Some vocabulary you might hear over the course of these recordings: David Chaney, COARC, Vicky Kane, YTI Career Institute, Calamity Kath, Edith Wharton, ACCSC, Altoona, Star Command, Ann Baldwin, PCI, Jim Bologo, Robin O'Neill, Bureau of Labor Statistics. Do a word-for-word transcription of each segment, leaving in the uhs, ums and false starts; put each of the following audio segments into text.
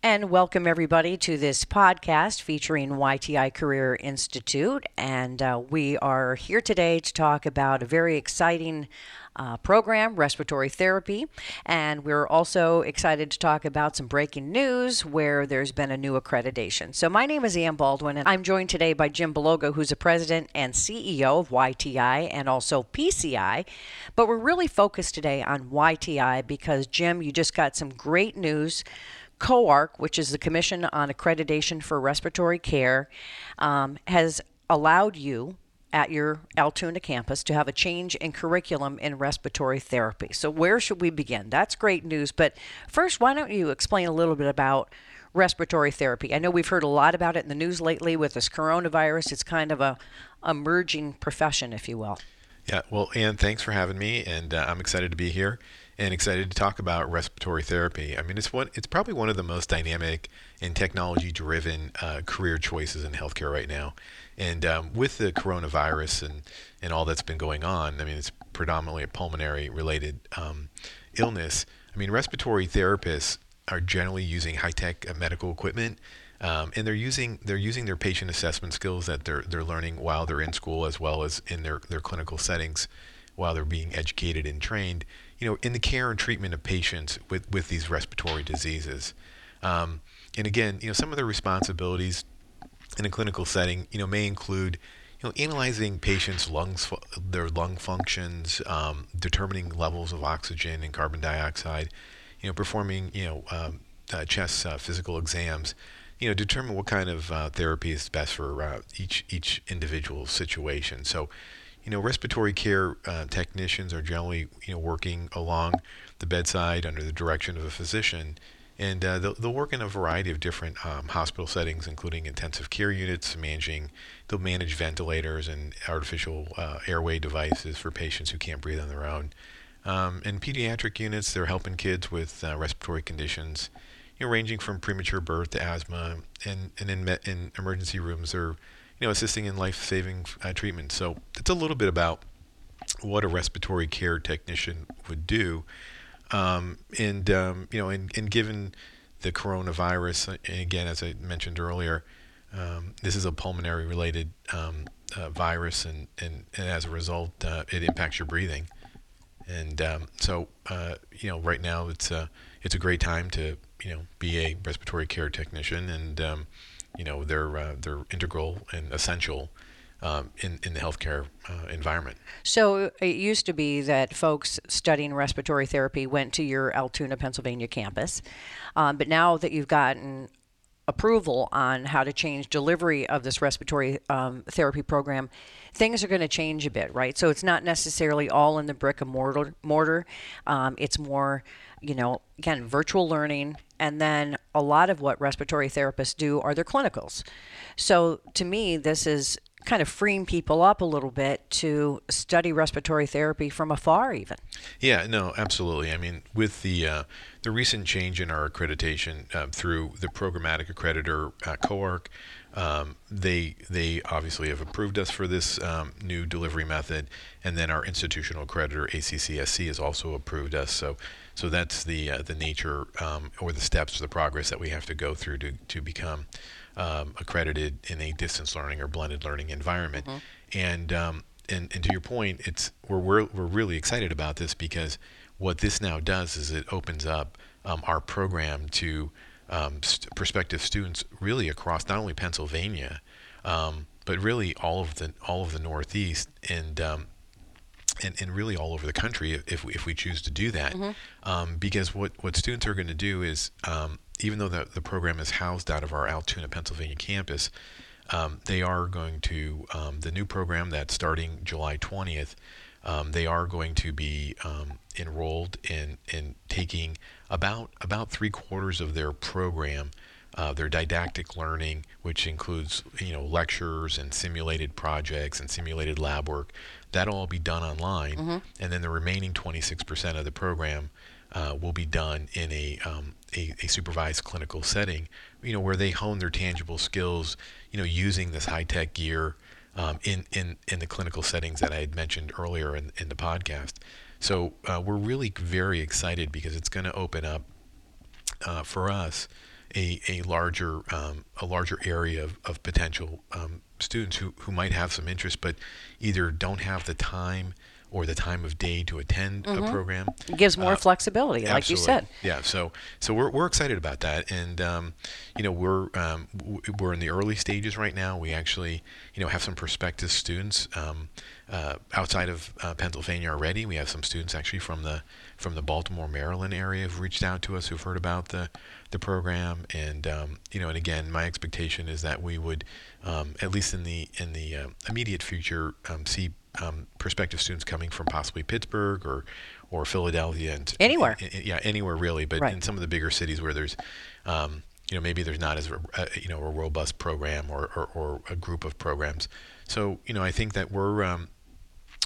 And welcome everybody to this podcast featuring Y T I Career Institute. And uh, we are here today to talk about a very exciting uh, program, respiratory therapy. And we're also excited to talk about some breaking news where there's been a new accreditation. So my name is Ann Baldwin, and I'm joined today by Jim Bologo, who's the president and C E O of Y T I and also P C I. But we're really focused today on Y T I because, Jim, you just got some great news. COARC, which is the Commission on Accreditation for Respiratory Care, um, has allowed you at your Altoona campus to have a change in curriculum in respiratory therapy. So where should we begin? That's great news. But first, why don't you explain a little bit about respiratory therapy? I know we've heard a lot about it in the news lately with this coronavirus. It's kind of a emerging profession, if you will. Yeah, well, Ann, thanks for having me, and uh, I'm excited to be here and excited to talk about respiratory therapy. I mean, it's one, it's probably one of the most dynamic and technology-driven uh, career choices in healthcare right now. And um, with the coronavirus and, and all that's been going on, I mean, it's predominantly a pulmonary-related um, illness. I mean, respiratory therapists are generally using high-tech medical equipment, Um, and they're using they're using their patient assessment skills that they're they're learning while they're in school, as well as in their, their clinical settings, while they're being educated and trained, you know, in the care and treatment of patients with, with these respiratory diseases. Um, and again, you know, some of the responsibilities in a clinical setting, you know, may include, you know, analyzing patients' lungs, their lung functions, um, determining levels of oxygen and carbon dioxide, you know, performing you know um, uh, chest uh, physical exams. You know, determine what kind of uh, therapy is best for uh, each each individual situation. So, you know, respiratory care uh, technicians are generally, you know, working along the bedside under the direction of a physician, and uh, they'll, they'll work in a variety of different um, hospital settings, including intensive care units, managing, they'll manage ventilators and artificial uh, airway devices for patients who can't breathe on their own. Um, in pediatric units, they're helping kids with uh, respiratory conditions, you know, ranging from premature birth to asthma, and and in, me- in emergency rooms are, you know, assisting in life-saving uh, treatments. So that's a little bit about what a respiratory care technician would do, um, and um, you know, and, and given the coronavirus, and again, as I mentioned earlier, um, this is a pulmonary-related um, uh, virus, and, and and as a result, uh, it impacts your breathing, and um, so uh, you know, right now it's a uh, it's a great time to, you know, be a respiratory care technician, and um, you know, they're uh, they're integral and essential um, in in the healthcare uh, environment. So it used to be that folks studying respiratory therapy went to your Altoona, Pennsylvania campus, um, but now that you've gotten approval on how to change delivery of this respiratory um, therapy program, things are going to change a bit, right? So it's not necessarily all in the brick and mortar. mortar. Um, it's more, you know, again, virtual learning. And then a lot of what respiratory therapists do are their clinicals. So to me, this is kind of freeing people up a little bit to study respiratory therapy from afar even. Yeah, no, absolutely. I mean, with the uh, the recent change in our accreditation uh, through the programmatic accreditor uh, COARC, um, they they obviously have approved us for this um, new delivery method, and then our institutional accreditor A C C S C has also approved us. So so that's the uh, the nature um, or the steps, the progress that we have to go through to to become Um, accredited in a distance learning or blended learning environment. Mm-hmm. And, um, and and to your point, it's we're, we're we're really excited about this because what this now does is it opens up um, our program to um, st- prospective students really across not only Pennsylvania, um, but really all of the all of the Northeast and um, and and really all over the country if we, if we choose to do that. Mm-hmm. Um, because what what students are going to do is um, even though the, the program is housed out of our Altoona, Pennsylvania campus, um, they are going to, um, the new program that's starting July twentieth, um, they are going to be um, enrolled in, in taking about about three quarters of their program, uh, their didactic learning, which includes, you know, lectures and simulated projects and simulated lab work. That'll all be done online. Mm-hmm. And then the remaining twenty-six percent of the program Uh, will be done in a, um, a a supervised clinical setting, you know, where they hone their tangible skills, you know, using this high-tech gear um, in, in, in the clinical settings that I had mentioned earlier in, in the podcast. So uh, we're really very excited because it's going to open up uh, for us, a a larger um, a larger area of of potential um, students who, who might have some interest, but either don't have the time or the time of day to attend mm-hmm. a program. It gives more uh, flexibility, like absolutely. You said. Yeah, so so we're we're excited about that, and um, you know we're um, we're in the early stages right now. We actually you know have some prospective students um, uh, outside of uh, Pennsylvania already. We have some students actually from the from the Baltimore, Maryland area who've reached out to us, who've heard about the the program, and um, you know, and again, my expectation is that we would um, at least in the in the uh, immediate future um, see. Um, prospective students coming from possibly Pittsburgh or, or Philadelphia and anywhere, and, and, yeah, anywhere really. But right. in some of the bigger cities where there's, um, you know, maybe there's not as uh, you know a robust program or, or, or a group of programs. So you know, I think that we're um,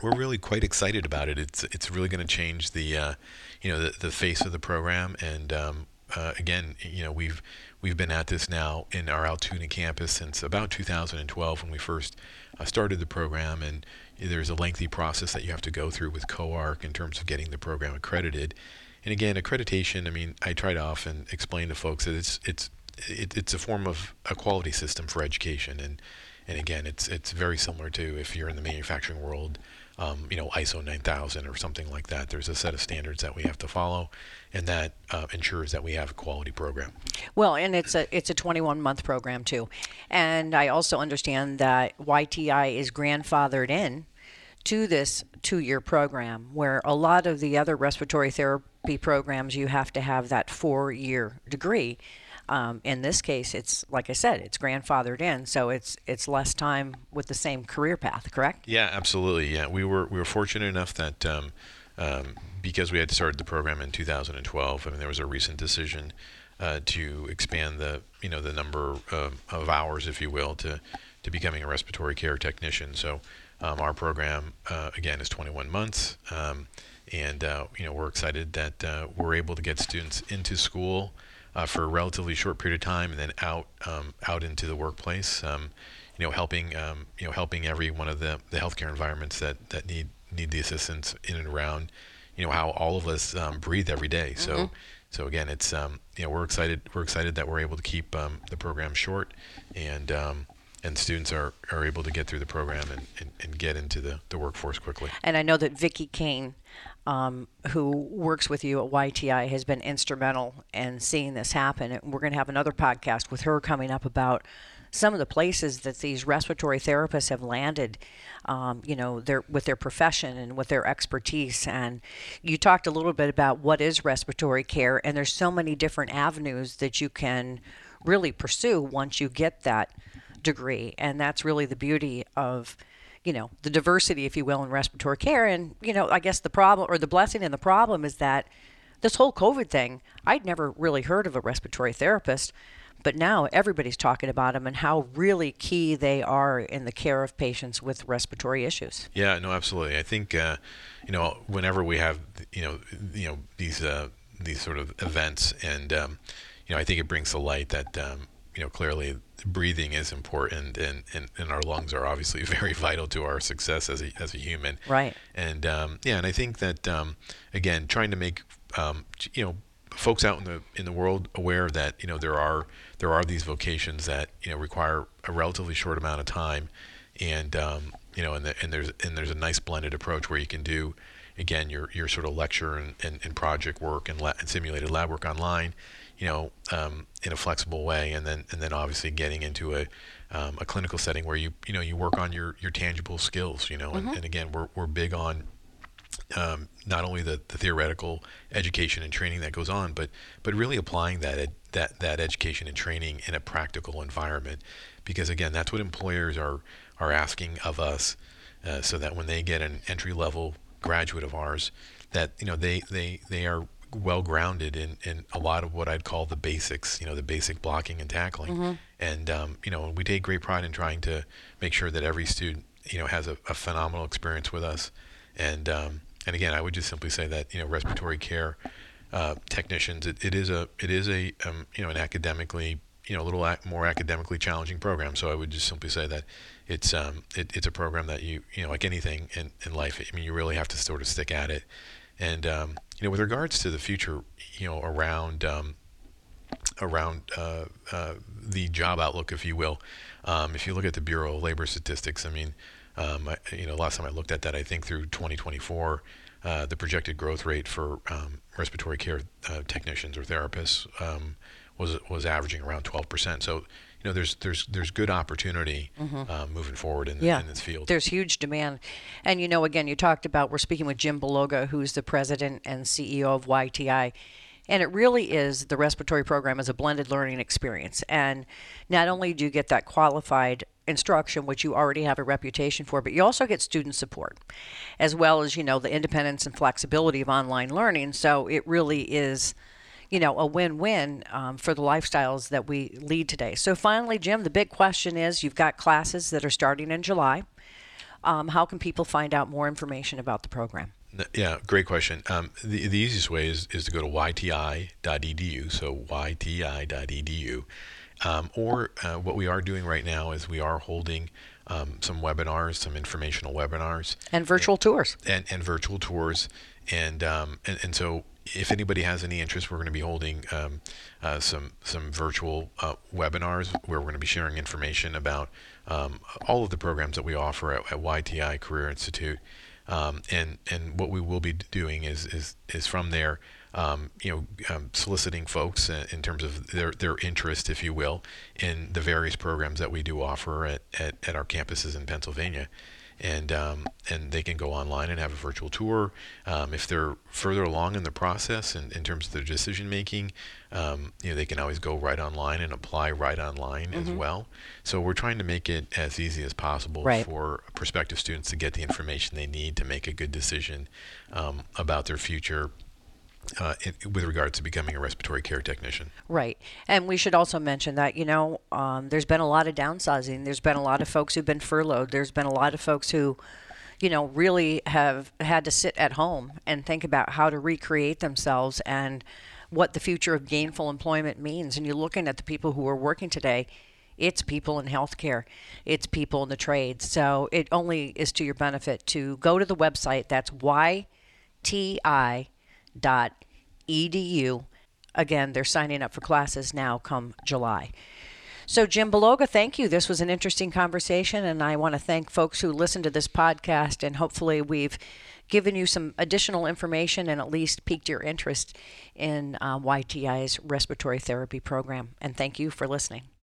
we're really quite excited about it. It's it's really going to change the uh, you know the, the face of the program. And um, uh, again, you know, we've we've been at this now in our Altoona campus since about two thousand twelve when we first uh, started the program and. There's a lengthy process that you have to go through with COARC in terms of getting the program accredited. And again, accreditation, I mean, I try to often explain to folks that it's it's it, it's a form of a quality system for education. And and again, it's it's very similar to if you're in the manufacturing world, um, you know, I S O nine thousand or something like that. There's a set of standards that we have to follow, and that uh, ensures that we have a quality program. Well, and it's a it's a twenty-one month program too. And I also understand that Y T I is grandfathered in to this two-year program, where a lot of the other respiratory therapy programs, you have to have that four-year degree. Um, in this case, it's like I said, it's grandfathered in, so it's it's less time with the same career path, correct? Yeah, absolutely. Yeah, we were we were fortunate enough that um, um, because we had started the program in two thousand twelve. I mean, there was a recent decision uh, to expand the you know the number of, of hours, if you will, to to becoming a respiratory care technician. So um, our program uh, again is twenty-one months, um, and uh, you know we're excited that uh, we're able to get students into school. Uh, for a relatively short period of time, and then out um, out into the workplace, um, you know, helping um, you know helping every one of the, the healthcare environments that, that need need the assistance in and around, you know, how all of us um, breathe every day. So mm-hmm. so again, it's um, you know we're excited we're excited that we're able to keep um, the program short, and um, and students are, are able to get through the program and, and, and get into the, the workforce quickly. And I know that Vicky Kane. Um, who works with you at Y T I has been instrumental in seeing this happen. And we're going to have another podcast with her coming up about some of the places that these respiratory therapists have landed, um, you know, their, with their profession and with their expertise. And you talked a little bit about what is respiratory care, and there's so many different avenues that you can really pursue once you get that degree. And that's really the beauty of you know, the diversity, if you will, in respiratory care. And, you know, I guess the problem or the blessing and the problem is that this whole COVID thing, I'd never really heard of a respiratory therapist, but now everybody's talking about them and how really key they are in the care of patients with respiratory issues. Yeah, no, absolutely. I think, uh, you know, whenever we have, you know, you know, these, uh, these sort of events and, um, you know, I think it brings to light that, um, you know, clearly breathing is important, and, and, and our lungs are obviously very vital to our success as a, as a human. Right. And, um, yeah, and I think that, um, again, trying to make, um, you know, folks out in the, in the world aware that, you know, there are, there are these vocations that, you know, require a relatively short amount of time. And, um, you know, and, the, and there's, and there's a nice blended approach where you can do, again, your, your sort of lecture and, and, and project work and, la- and simulated lab work online, you know, um, in a flexible way, and then and then obviously getting into a um, a clinical setting where you you know you work on your, your tangible skills, you know, mm-hmm. and, and again we're we're big on um, not only the, the theoretical education and training that goes on, but but really applying that ed- that that education and training in a practical environment, because again that's what employers are are asking of us, uh, so that when they get an entry level graduate of ours, that you know they they they are well grounded in, in a lot of what I'd call the basics, you know, the basic blocking and tackling. Mm-hmm. And, um, you know, we take great pride in trying to make sure that every student, you know, has a, a phenomenal experience with us. And, um, and again, I would just simply say that, you know, respiratory care, uh, technicians, it, it is a, it is a, um, you know, an academically, you know, a little ac- more academically challenging program. So I would just simply say that it's, um, it, it's a program that you, you know, like anything in, in life, I mean, you really have to sort of stick at it. And, um, you know, with regards to the future, you know, around, um, around uh, uh, the job outlook, if you will. Um, if you look at the Bureau of Labor Statistics, I mean, um, I, you know, last time I looked at that, I think through twenty twenty-four, uh, the projected growth rate for um, respiratory care uh, technicians or therapists um, was was averaging around twelve percent. So, you know, there's there's there's good opportunity mm-hmm. uh, moving forward in, the, yeah. in this field. There's huge demand. And, you know, again, you talked about, we're speaking with Jim Bologo, who's the president and C E O of Y T I. And it really is, the respiratory program is a blended learning experience. And not only do you get that qualified instruction, which you already have a reputation for, but you also get student support, as well as, you know, the independence and flexibility of online learning. So it really is, you know, a win-win um, for the lifestyles that we lead today. So finally, Jim, the big question is, you've got classes that are starting in July. Um, how can people find out more information about the program? Yeah, great question. Um, the, the easiest way is, is to go to Y T I dot E D U, so Y T I dot E D U. Um, or uh, what we are doing right now is we are holding um, some webinars, some informational webinars. And virtual and, tours. And, and virtual tours. And, um, and, and so if anybody has any interest, we're going to be holding um, uh, some some virtual uh, webinars where we're going to be sharing information about um, all of the programs that we offer at, at Y T I Career Institute. Um, and, and what we will be doing is, is, is from there, um, you know, um, soliciting folks in, in terms of their, their interest, if you will, in the various programs that we do offer at, at, at our campuses in Pennsylvania. And, um, and they can go online and have a virtual tour. Um, if they're further along in the process and in, in terms of their decision making, um, you know, they can always go right online and apply right online mm-hmm. as well. So we're trying to make it as easy as possible right. for prospective students to get the information they need to make a good decision um, about their future uh, in, with regards to becoming a respiratory care technician. Right. And we should also mention that, you know, um, there's been a lot of downsizing. There's been a lot of folks who've been furloughed. There's been a lot of folks who, you know, really have had to sit at home and think about how to recreate themselves and what the future of gainful employment means. And you're looking at the people who are working today. It's people in healthcare. It's people in the trades. So it only is to your benefit to go to the website. That's Y T I dot edu. Again, they're signing up for classes now come July. So Jim Bologo, thank you. This was an interesting conversation, and I want to thank folks who listen to this podcast, and hopefully we've given you some additional information and at least piqued your interest in uh, Y T I's respiratory therapy program. And thank you for listening.